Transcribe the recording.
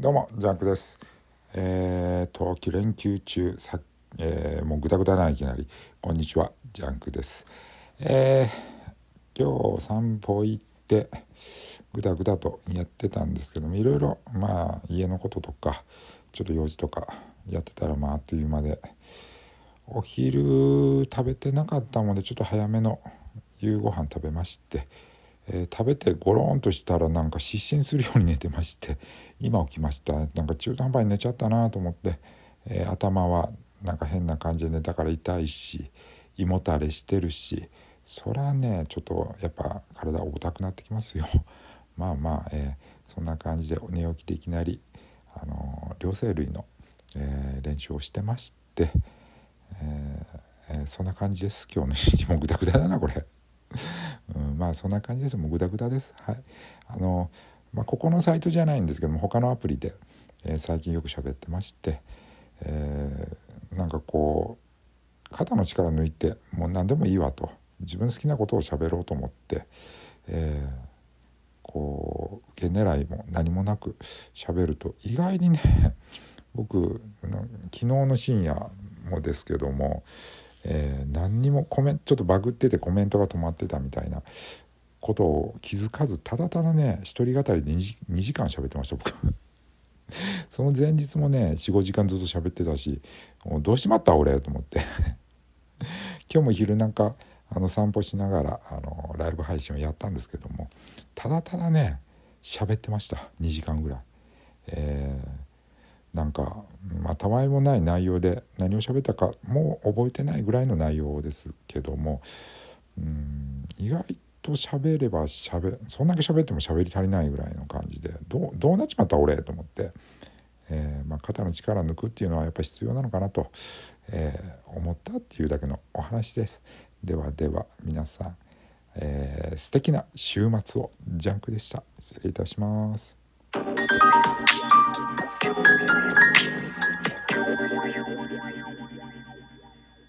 どうもジャンクです。冬季連休中もうグダグダないきなりこんにちはジャンクです。今日散歩行ってグダグダとやってたんですけども、いろいろ家のこととかちょっと用事とかやってたらあっという間で、お昼食べてなかったのでちょっと早めの夕ご飯食べまして、食べてゴローンとしたら失神するように寝てまして、今起きました。中途半端に寝ちゃったなと思って、頭は変な感じで寝たから痛いし、胃もたれしてるし、そりゃねちょっとやっぱ体重たくなってきますよ。そんな感じで寝起きでいきなり両生類の、練習をしてまして、そんな感じです。今日の日もグダグダだなこれそんな感じです。もうグダグダです。はい。ここのサイトじゃないんですけども、他のアプリで、最近よく喋ってまして、肩の力抜いてもう何でもいいわと、自分好きなことを喋ろうと思って、受け狙いも何もなく喋ると、意外にね僕昨日の深夜もですけども、何にもちょっとバグっててコメントが止まってたみたいなことを気づかず、ただただね一人語りで 2時間喋ってました僕その前日もね 4,5 時間ずっと喋ってたし、どうしまった俺と思って今日も昼散歩しながらライブ配信をやったんですけども、ただただね喋ってました。2時間ぐらい、たわいもない内容で、何を喋ったかもう覚えてないぐらいの内容ですけども、意外と喋ればそんだけ喋っても喋り足りないぐらいの感じで、どうなっちまった俺と思って、肩の力抜くっていうのはやっぱ必要なのかなと、思ったっていうだけのお話です。ではでは皆さん、素敵な週末を。ジャンクでした。失礼いたします。